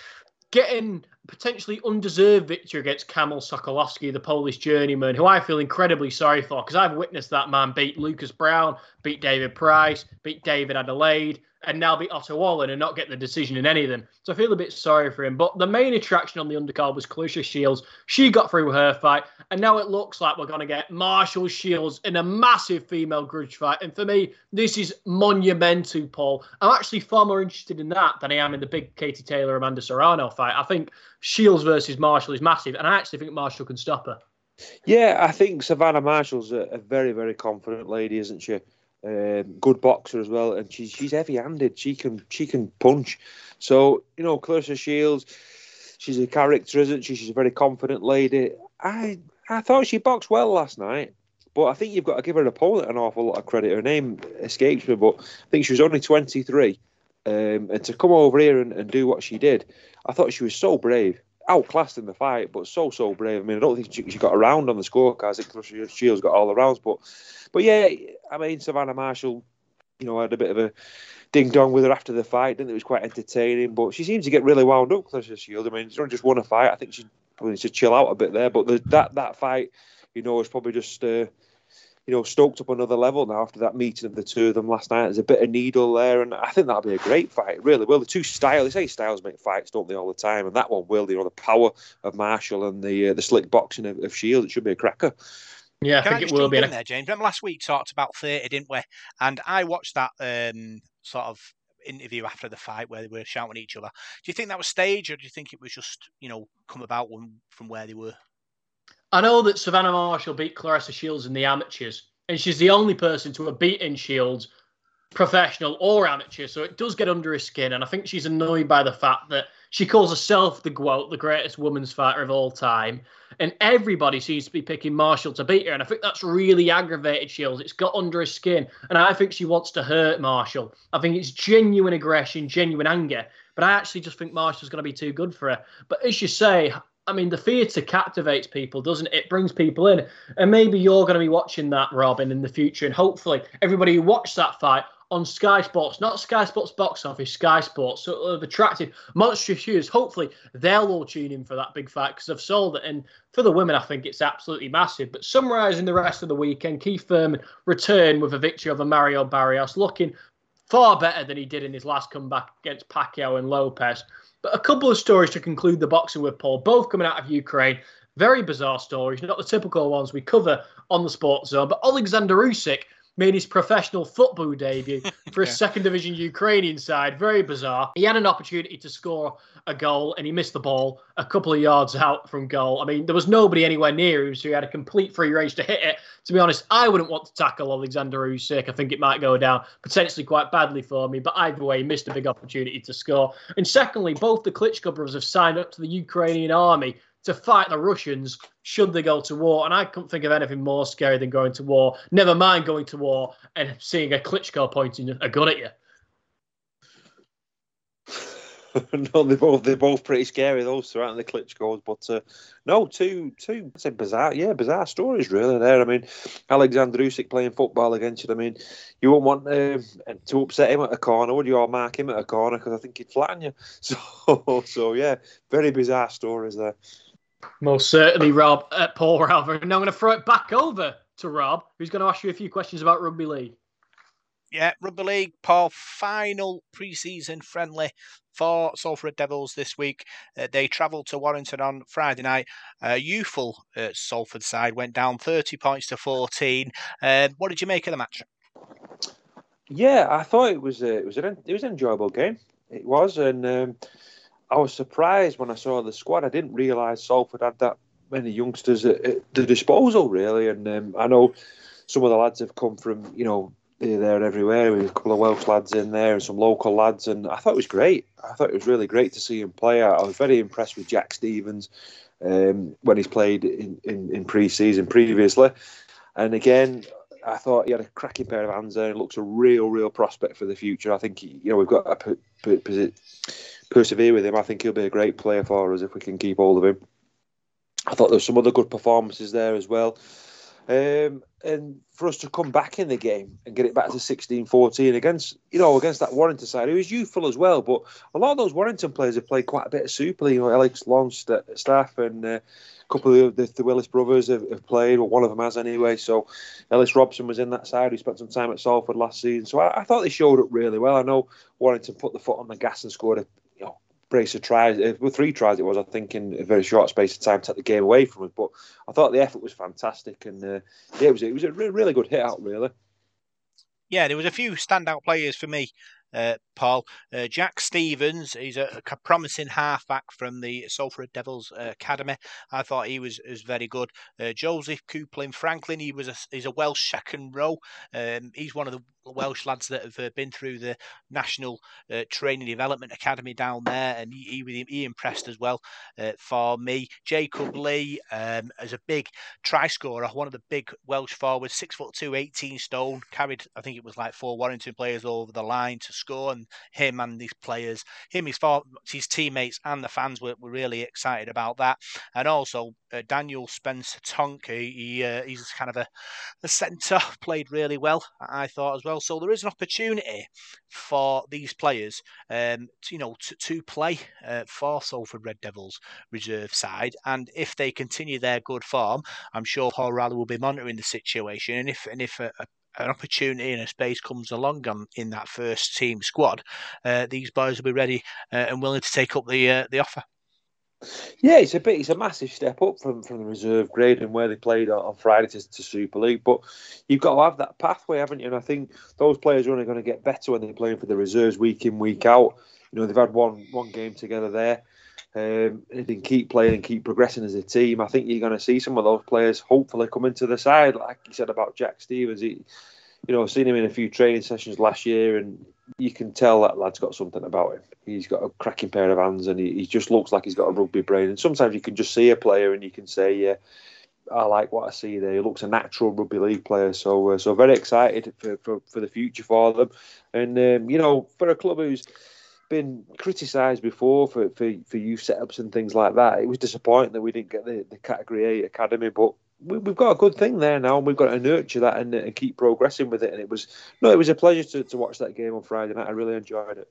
getting potentially undeserved victory against Kamil Sokolowski, the Polish journeyman, who I feel incredibly sorry for, because I've witnessed that man beat Lucas Brown, beat David Price, beat David Adelaide, and now beat Otto Wallin and not get the decision in any of them. So I feel a bit sorry for him. But the main attraction on the undercard was Clarissa Shields. She got through her fight, and now it looks like we're going to get Marshall Shields in a massive female grudge fight. And for me, this is monumental, Paul. I'm actually far more interested in that than I am in the big Katie Taylor-Amanda Serrano fight. I think Shields versus Marshall is massive, and I actually think Marshall can stop her. Yeah, I think Savannah Marshall's a, a very, very confident lady, isn't she? Um, good boxer as well, and she's she's heavy-handed. She can she can punch. So you know, Clarissa Shields, she's a character, isn't she? She's a very confident lady. I I thought she boxed well last night, but I think you've got to give her an opponent an awful lot of credit. Her name escapes me, but I think she was only twenty-three, um, and to come over here and, and do what she did, I thought she was so brave. Outclassed in the fight, but so, so brave. I mean, I don't think she, she got a round on the scorecards. I think Shields got all the rounds, but but yeah, I mean, Savannah Marshall, you know, had a bit of a ding-dong with her after the fight. Didn't think it was quite entertaining, but she seems to get really wound up, Clarissa Shields. I mean, she's not just won a fight. I think she probably needs to chill out a bit there, but the, that, that fight, you know, is probably just... Uh, you know, stoked up another level now after that meeting of the two of them last night. There's a bit of needle there, and I think that'll be a great fight, really. Well, the two styles, they say styles make fights, don't they, all the time, and that one will, you know, the power of Marshall and the uh, the slick boxing of, of Shields. It should be a cracker. Yeah, I Can think I it will be. In there, James, remember last week talked about thirty, didn't we? And I watched that um, sort of interview after the fight where they were shouting at each other. Do you think that was staged, or do you think it was just, you know, come about from where they were? I know that Savannah Marshall beat Clarissa Shields in the amateurs, and she's the only person to have beaten Shields, professional or amateur, so it does get under her skin, and I think she's annoyed by the fact that She calls herself the quote, the greatest women's fighter of all time. And everybody seems to be picking Marshall to beat her. And I think that's really aggravated Shields. It's got under her skin. And I think she wants to hurt Marshall. I think it's genuine aggression, genuine anger. But I actually just think Marshall's going to be too good for her. But as you say, I mean, the theatre captivates people, doesn't it? It brings people in. And maybe you're going to be watching that, Robin, in the future. And hopefully everybody who watched that fight on Sky Sports, not Sky Sports Box Office, Sky Sports, so it'll have attracted monstrous viewers. Hopefully they'll all tune in for that big fight because they've sold it. And for the women, I think it's absolutely massive. But summarising the rest of the weekend, Keith Thurman returned with a victory over Mario Barrios, looking far better than he did in his last comeback against Pacquiao and Lopez. But a couple of stories to conclude the boxing with, Paul, both coming out of Ukraine. Very bizarre stories, not the typical ones we cover on the Sports Zone. But Alexander Usyk made his professional football debut for a yeah. second division Ukrainian side. Very bizarre. He had an opportunity to score a goal and he missed the ball a couple of yards out from goal. I mean, there was nobody anywhere near him, so he had a complete free range to hit it. To be honest, I wouldn't want to tackle Alexander Usyk. I think it might go down potentially quite badly for me, but either way, he missed a big opportunity to score. And secondly, both the Klitschko brothers have signed up to the Ukrainian army to fight the Russians should they go to war. And I couldn't think of anything more scary than going to war, never mind going to war and seeing a Klitschko pointing a gun at you. No, they're both, they're both pretty scary, those, aren't the Klitschkos? But uh, no, two, two I'd say bizarre, yeah, bizarre stories, really, there. I mean, Alexander Usyk playing football against it. I mean, you wouldn't want um, to upset him at a corner, would you, or mark him at a corner, because I think he'd flatten you. So, so yeah, very bizarre stories there. Most certainly, Rob, uh, Paul, rather. And I'm going to throw it back over to Rob, who's going to ask you a few questions about rugby league. Yeah, Rugby League, Paul, final pre-season friendly for Salford Devils this week. Uh, they travelled to Warrington on Friday night. Uh, youthful uh, Salford side went down thirty points to fourteen. Uh, what did you make of the match? Yeah, I thought it was a, it was an it was an enjoyable game. It was, and um, I was surprised when I saw the squad. I didn't realise Salford had that many youngsters at, at the disposal, really. And um, I know some of the lads have come from, you know, there everywhere, with a couple of Welsh lads in there and some local lads, and I thought it was great. I thought it was really great to see him play. I was very impressed with Jack Stevens um, when he's played in, in, in pre-season previously, and again I thought he had a cracking pair of hands there and looks a real real prospect for the future. I think he, you know we've got to per, per, per, persevere with him. I think he'll be a great player for us if we can keep hold of him. I thought there were some other good performances there as well. Um, and for us to come back in the game and get it back to sixteen fourteen against, you know, against that Warrington side, who is youthful as well, but a lot of those Warrington players have played quite a bit of Super League. You know, Alex Longstaff and uh, a couple of the, the Willis brothers have, have played, or one of them has anyway. So Ellis Robson was in that side, who spent some time at Salford last season. So I, I thought they showed up really well. I know Warrington put the foot on the gas and scored a you know, brace of tries, well, three tries it was, I think, in a very short space of time to take the game away from us. But I thought the effort was fantastic, and uh, yeah, it was it was a really good hit out, really. Yeah, there was a few standout players for me, uh, Paul. Uh, Jack Stevens, he's a, a promising halfback from the Salford Devils uh, Academy. I thought he was, was very good. Uh, Joseph Couplin Franklin, he was a, he's a Welsh second row. Um, he's one of the Welsh lads that have uh, been through the National uh, Training Development Academy down there, and he he, he impressed as well uh, for me. Jacob Lee um, as a big try scorer, one of the big Welsh forwards, six foot two, eighteen stone, carried I think it was like four Warrington players over the line to score, and him and his players, him his four, his teammates and the fans were, were really excited about that. And also uh, Daniel Spencer Tonk, he uh, he's kind of a, a centre, played really well I thought as well. So there is an opportunity for these players, um, to, you know, to, to play uh, for Salford Red Devils reserve side, and if they continue their good form, I'm sure Paul Raleigh will be monitoring the situation. And if and if a, a, an opportunity and a space comes along on, in that first team squad, uh, these boys will be ready uh, and willing to take up the uh, the offer. Yeah, it's a bit. It's a massive step up from, from the reserve grade and where they played on, on Friday to, to Super League. But you've got to have that pathway, haven't you? And I think those players are only going to get better when they're playing for the reserves week in, week out. You know, they've had one one game together there. Um, they can keep playing and keep progressing as a team. I think you're going to see some of those players hopefully come into the side, like you said about Jack Stevens. He, you know, I've seen him in a few training sessions last year, and you can tell that lad's got something about him. He's got a cracking pair of hands, and he, he just looks like he's got a rugby brain. And sometimes you can just see a player and you can say, yeah, I like what I see there. He looks a natural rugby league player. So uh, so very excited for, for, for the future for them. And, um, you know, for a club who's been criticised before for, for, for youth setups and things like that, it was disappointing that we didn't get the, the Category A Academy, but we, we've got a good thing there now, and we've got to nurture that and, and keep progressing with it. And it was, no, it was a pleasure to, to watch that game on Friday night. I really enjoyed it.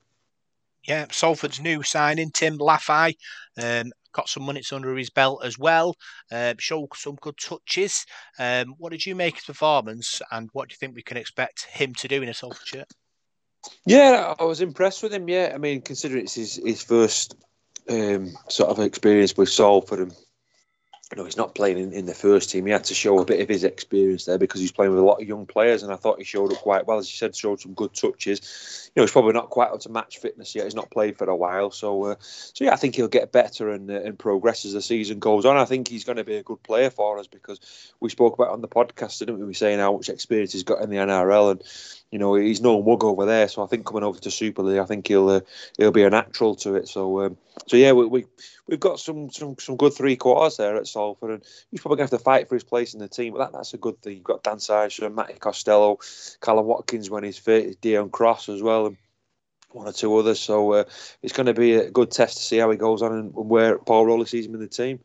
Yeah, Salford's new signing, Tim Laffey, um, got some minutes under his belt as well, uh, showed some good touches. Um, what did you make of his performance, and what do you think we can expect him to do in a Salford shirt? Yeah, I was impressed with him, yeah. I mean, considering it's his, his first um, sort of experience with Salford, and you know, he's not playing in, in the first team, he had to show a bit of his experience there because he's playing with a lot of young players, and I thought he showed up quite well. As you said, showed some good touches. You know, he's probably not quite up to match fitness yet. He's not played for a while. So, uh, so yeah, I think he'll get better and, uh, and progress as the season goes on. I think he's going to be a good player for us because we spoke about it on the podcast, didn't we? We were saying how much experience he's got in the N R L, and you know, he's no mug over there, so I think coming over to Super League, I think he'll uh, he'll be a natural to it. So, um, so yeah, we, we we've got some, some some good three quarters there at Salford, and he's probably going to have to fight for his place in the team. But that, that's a good thing. You've got Dan Sancho, Matty Costello, Callum Watkins when he's fit, Deon Cross as well, and one or two others. So uh, it's going to be a good test to see how he goes on and where Paul Rowley sees him in the team.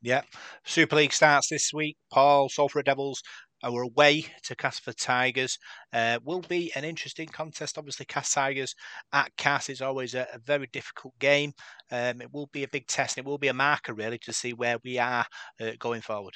Yeah, Super League starts this week. Paul, Salford Devils are away to Castleford Tigers. Uh, will be an interesting contest. Obviously, Cass Tigers at Cass is always a, a very difficult game. Um, it will be a big test, and it will be a marker, really, to see where we are uh, going forward.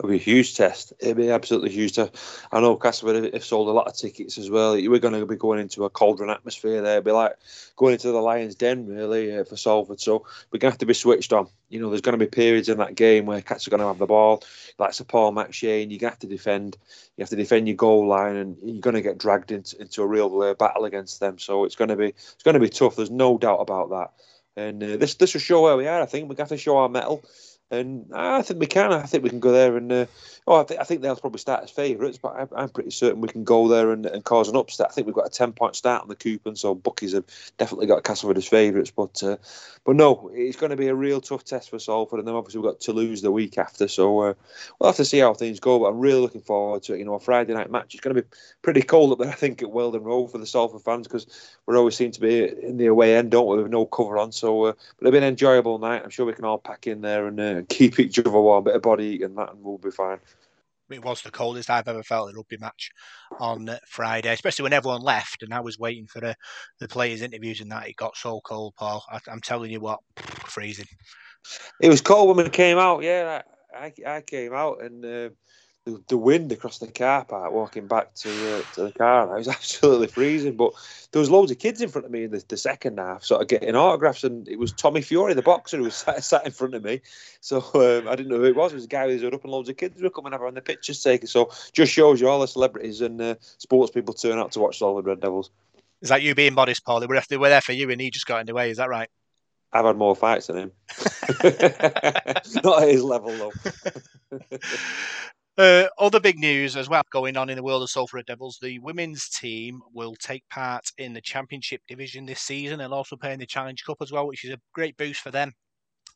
It'll be a huge test. It'll be absolutely huge test. I know Castleford have sold a lot of tickets as well. We're going to be going into a cauldron atmosphere there. It'll be like going into the Lion's Den, really, uh, for Salford. So we're going to have to be switched on. You know, there's going to be periods in that game where Cats are going to have the ball. Like Sir Paul McShane, you have to defend. You have to defend your goal line, and you're going to get dragged into, into a real uh, battle against them. So it's going to be it's going to be tough. There's no doubt about that. And uh, this this will show where we are. I think we have to show our mettle. And I think we can. I think we can go there and. Uh, oh, I, th- I think they'll probably start as favourites, but I'm, I'm pretty certain we can go there and, and cause an upset. I think we've got a ten-point start on the coupon, so bookies have definitely got Castleford as favourites. But uh, but no, it's going to be a real tough test for Salford, and then obviously we've got Toulouse the week after. So uh, we'll have to see how things go. But I'm really looking forward to it. You know, a Friday night match. It's going to be pretty cold up there, I think, at Weldon Road for the Salford fans, because we always seem to be in the away end, don't we? With no cover on. So uh, but it'll be an enjoyable night. I'm sure we can all pack in there and. Uh, keep each other warm, bit of body heat and that, and we'll be fine. It was the coldest I've ever felt at a rugby match on Friday, especially when everyone left and I was waiting for the, the players' interviews and that. It got so cold, Paul. I, I'm telling you what, freezing. It was cold when we came out, yeah. I, I, I came out and uh, the, the wind across the car park walking back to, uh, to the car, and I was absolutely freezing, but there was loads of kids in front of me in the, the second half sort of getting autographs, and it was Tommy Fury, the boxer, who was sat, sat in front of me. So um, I didn't know who it was. It was a guy with his hood up, and loads of kids were coming over and the pictures taken. So just shows you all the celebrities and uh, sports people turn out to watch Salford Red Devils. Is that you being modest, Paul? They were, they were there for you and he just got in the way, is that right? I've had more fights than him. Not at his level, though. Uh, other big news as well going on in the world of Salford Devils. The women's team will take part in the Championship Division this season. They'll also play in the Challenge Cup as well, which is a great boost for them.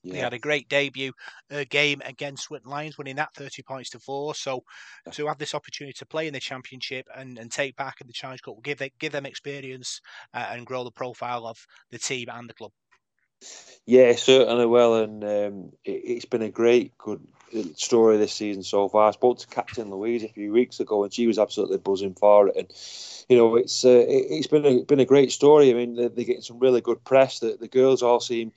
Yeah. They had a great debut uh, game against Swinton Lions, winning that thirty points to four. So yeah, to have this opportunity to play in the Championship and, and take back in the Challenge Cup will give, give them experience uh, and grow the profile of the team and the club. Yeah, certainly will, and um, it, it's been a great, good story this season so far. I spoke to Captain Louise a few weeks ago, and she was absolutely buzzing for it. And you know, it's uh, it, it's been a, been a great story. I mean, they're, they're getting some really good press. The, the girls all seem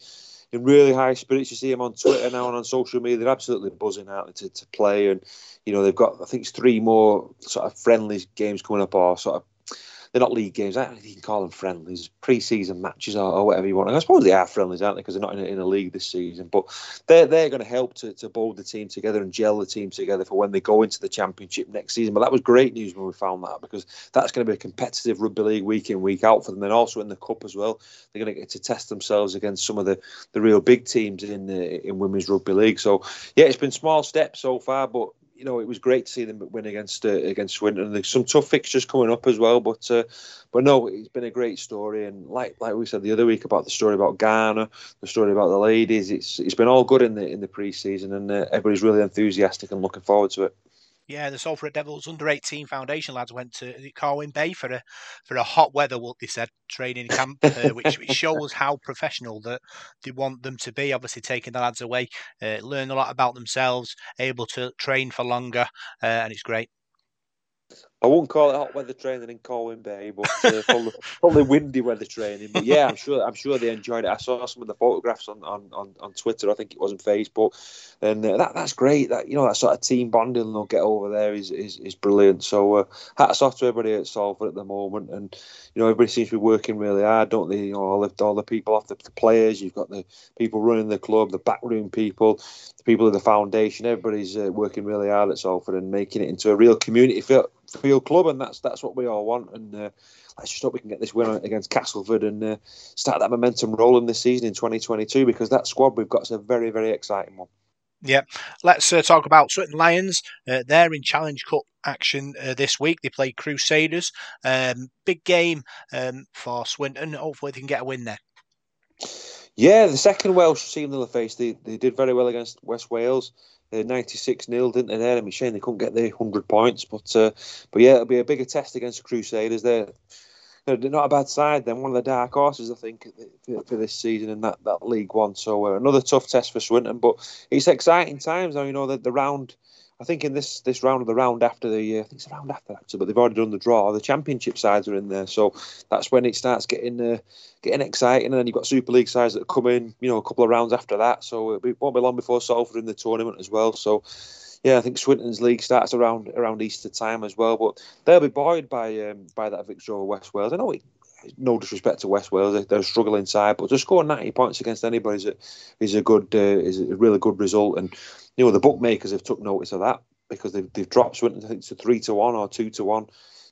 in really high spirits. You see them on Twitter now and on social media. They're absolutely buzzing out to, to play, and you know, they've got, I think it's three more sort of friendly games coming up, or sort of. They're not league games. I don't think you can call them friendlies, pre-season matches or, or whatever you want. And I suppose they are friendlies, aren't they? Because they're not in a, in a league this season. But they're, they're going to help to, to bold the team together and gel the team together for when they go into the Championship next season. But that was great news when we found that, because that's going to be a competitive rugby league week in, week out for them. And also in the Cup as well, they're going to get to test themselves against some of the, the real big teams in the, in women's rugby league. So, yeah, it's been small steps so far, but you know, it was great to see them win against uh, against Swindon. There's some tough fixtures coming up as well, but uh, but no, it's been a great story. And like like we said the other week about the story about Ghana, the story about the ladies, it's it's been all good in the in the pre-season, and uh, everybody's really enthusiastic and looking forward to it. Yeah, the Salford Devils under eighteen foundation lads went to Carwin Bay for a for a hot weather, what they said, training camp, uh, which, which shows how professional that they want them to be. Obviously, taking the lads away, uh, learn a lot about themselves, able to train for longer, uh, and it's great. I won't call it hot weather training in Colwyn Bay, but uh, probably, probably windy weather training. But yeah, I'm sure I'm sure they enjoyed it. I saw some of the photographs on, on, on, on Twitter. I think it was on Facebook, and uh, that that's great. That, you know, that sort of team bonding they'll get over there is is, is brilliant. So uh, hats off to everybody at Salford at the moment, and you know, everybody seems to be working really hard, don't they? You know, all the all the people off the, the players. You've got the people running the club, the backroom people, the people of the foundation. Everybody's uh, working really hard at Salford and making it into a real community feel. Field club, and that's that's what we all want. And uh, let's just hope we can get this win against Castleford and uh, start that momentum rolling this season in twenty twenty-two, because that squad we've got is a very, very exciting one. Yeah, let's uh, talk about Sutton Lions. Uh, they're in Challenge Cup action uh, this week. They play Crusaders. Um, big game um, for Swindon. Hopefully, they can get a win there. Yeah, the second Welsh team they'll face. They they did very well against West Wales. ninety-six nil, didn't they? There, I mean, shame they couldn't get the hundred points, but uh, but yeah, it'll be a bigger test against the Crusaders. They're, they're not a bad side. They're one of the dark horses, I think, for this season in that, that League One. So uh, another tough test for Swinton, but it's exciting times now. You know that the round, I think in this this round or the round after the, uh, I think it's the round after actually, but they've already done the draw. The Championship sides are in there, so that's when it starts getting uh, getting exciting. And then you've got Super League sides that come in, you know, a couple of rounds after that. So it won't be long before Salford in the tournament as well. So yeah, I think Swinton's league starts around around Easter time as well. But they'll be buoyed by um, by that victory over West Wales. I know it. No disrespect to West Wales, they're a struggling side, but to score ninety points against anybody is a, is a good, uh, is a really good result. And you know, the bookmakers have took notice of that, because they've they've dropped Swinton, I think, to three to one or two to one,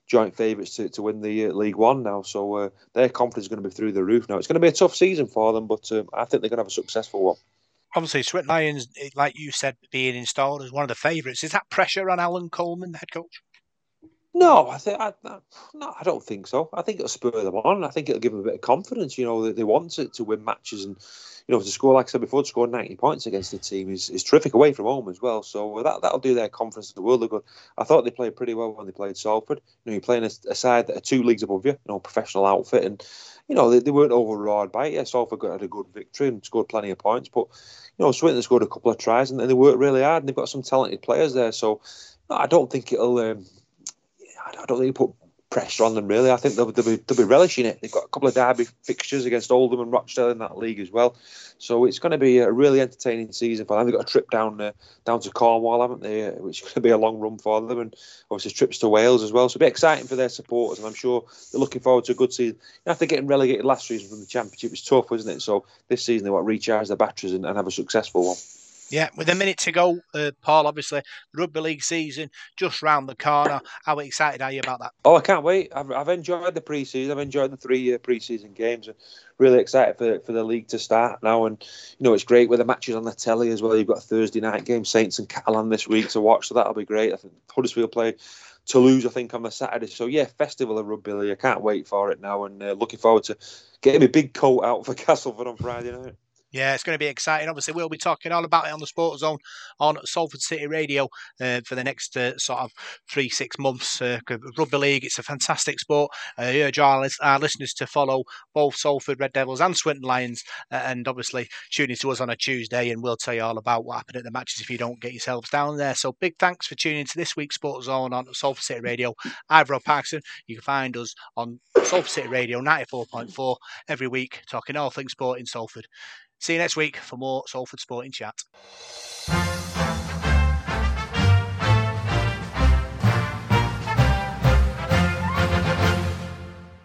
joint favourites to, to win the uh, League One now. So uh, their confidence is going to be through the roof now. It's going to be a tough season for them, but um, I think they're going to have a successful one. Obviously, Swinton Lions, like you said, being installed as one of the favourites. Is that pressure on Alan Coleman, the head coach? No, I think I, no, I don't think so. I think it'll spur them on. I think it'll give them a bit of confidence. You know, that they want it to win matches, and you know, to score, like I said before, to score ninety points against the team is, is terrific away from home as well. So that that'll do their confidence in the world of good. I thought they played pretty well when they played Salford. You know, you're playing a, a side that are two leagues above you, you know, professional outfit, and you know, they, they weren't overawed by it. Yeah, Salford got, had a good victory and scored plenty of points, but you know, Swinton scored a couple of tries, and, and they worked really hard, and they've got some talented players there. So no, I don't think it'll. Um, I don't think you put pressure on them, really. I think they'll, they'll, be, they'll be relishing it. They've got a couple of derby fixtures against Oldham and Rochdale in that league as well. So it's going to be a really entertaining season for them. They've got a trip down uh, down to Cornwall, haven't they? Which is going to be a long run for them. And obviously trips to Wales as well. So it'll be exciting for their supporters. And I'm sure they're looking forward to a good season. After getting relegated last season from the Championship, it was tough, wasn't it? So this season they want to recharge their batteries and, and have a successful one. Yeah, with a minute to go, uh, Paul, obviously, rugby league season just round the corner. How excited are you about that? Oh, I can't wait. I've, I've enjoyed the pre-season. I've enjoyed the three-year pre-season games. And really excited for, for the league to start now. And, you know, it's great with the matches on the telly as well. You've got a Thursday night game, Saints and Catalan this week to watch, so that'll be great. I think Huddersfield play Toulouse, I think, on the Saturday. So, yeah, festival of rugby league. I can't wait for it now. And uh, looking forward to getting a big coat out for Castleford on Friday night. Yeah, it's going to be exciting. Obviously, we'll be talking all about it on the Sports Zone on Salford City Radio uh, for the next uh, sort of three, six months. Uh, rugby league, it's a fantastic sport. Uh, I urge our, our listeners to follow both Salford Red Devils and Swinton Lions, uh, and obviously tune in to us on a Tuesday, and we'll tell you all about what happened at the matches if you don't get yourselves down there. So big thanks for tuning to this week's Sports Zone on Salford City Radio. I'm Rob Parkson. You can find us on Salford City Radio ninety-four point four every week, talking all things sport in Salford. See you next week for more Salford Sporting Chat.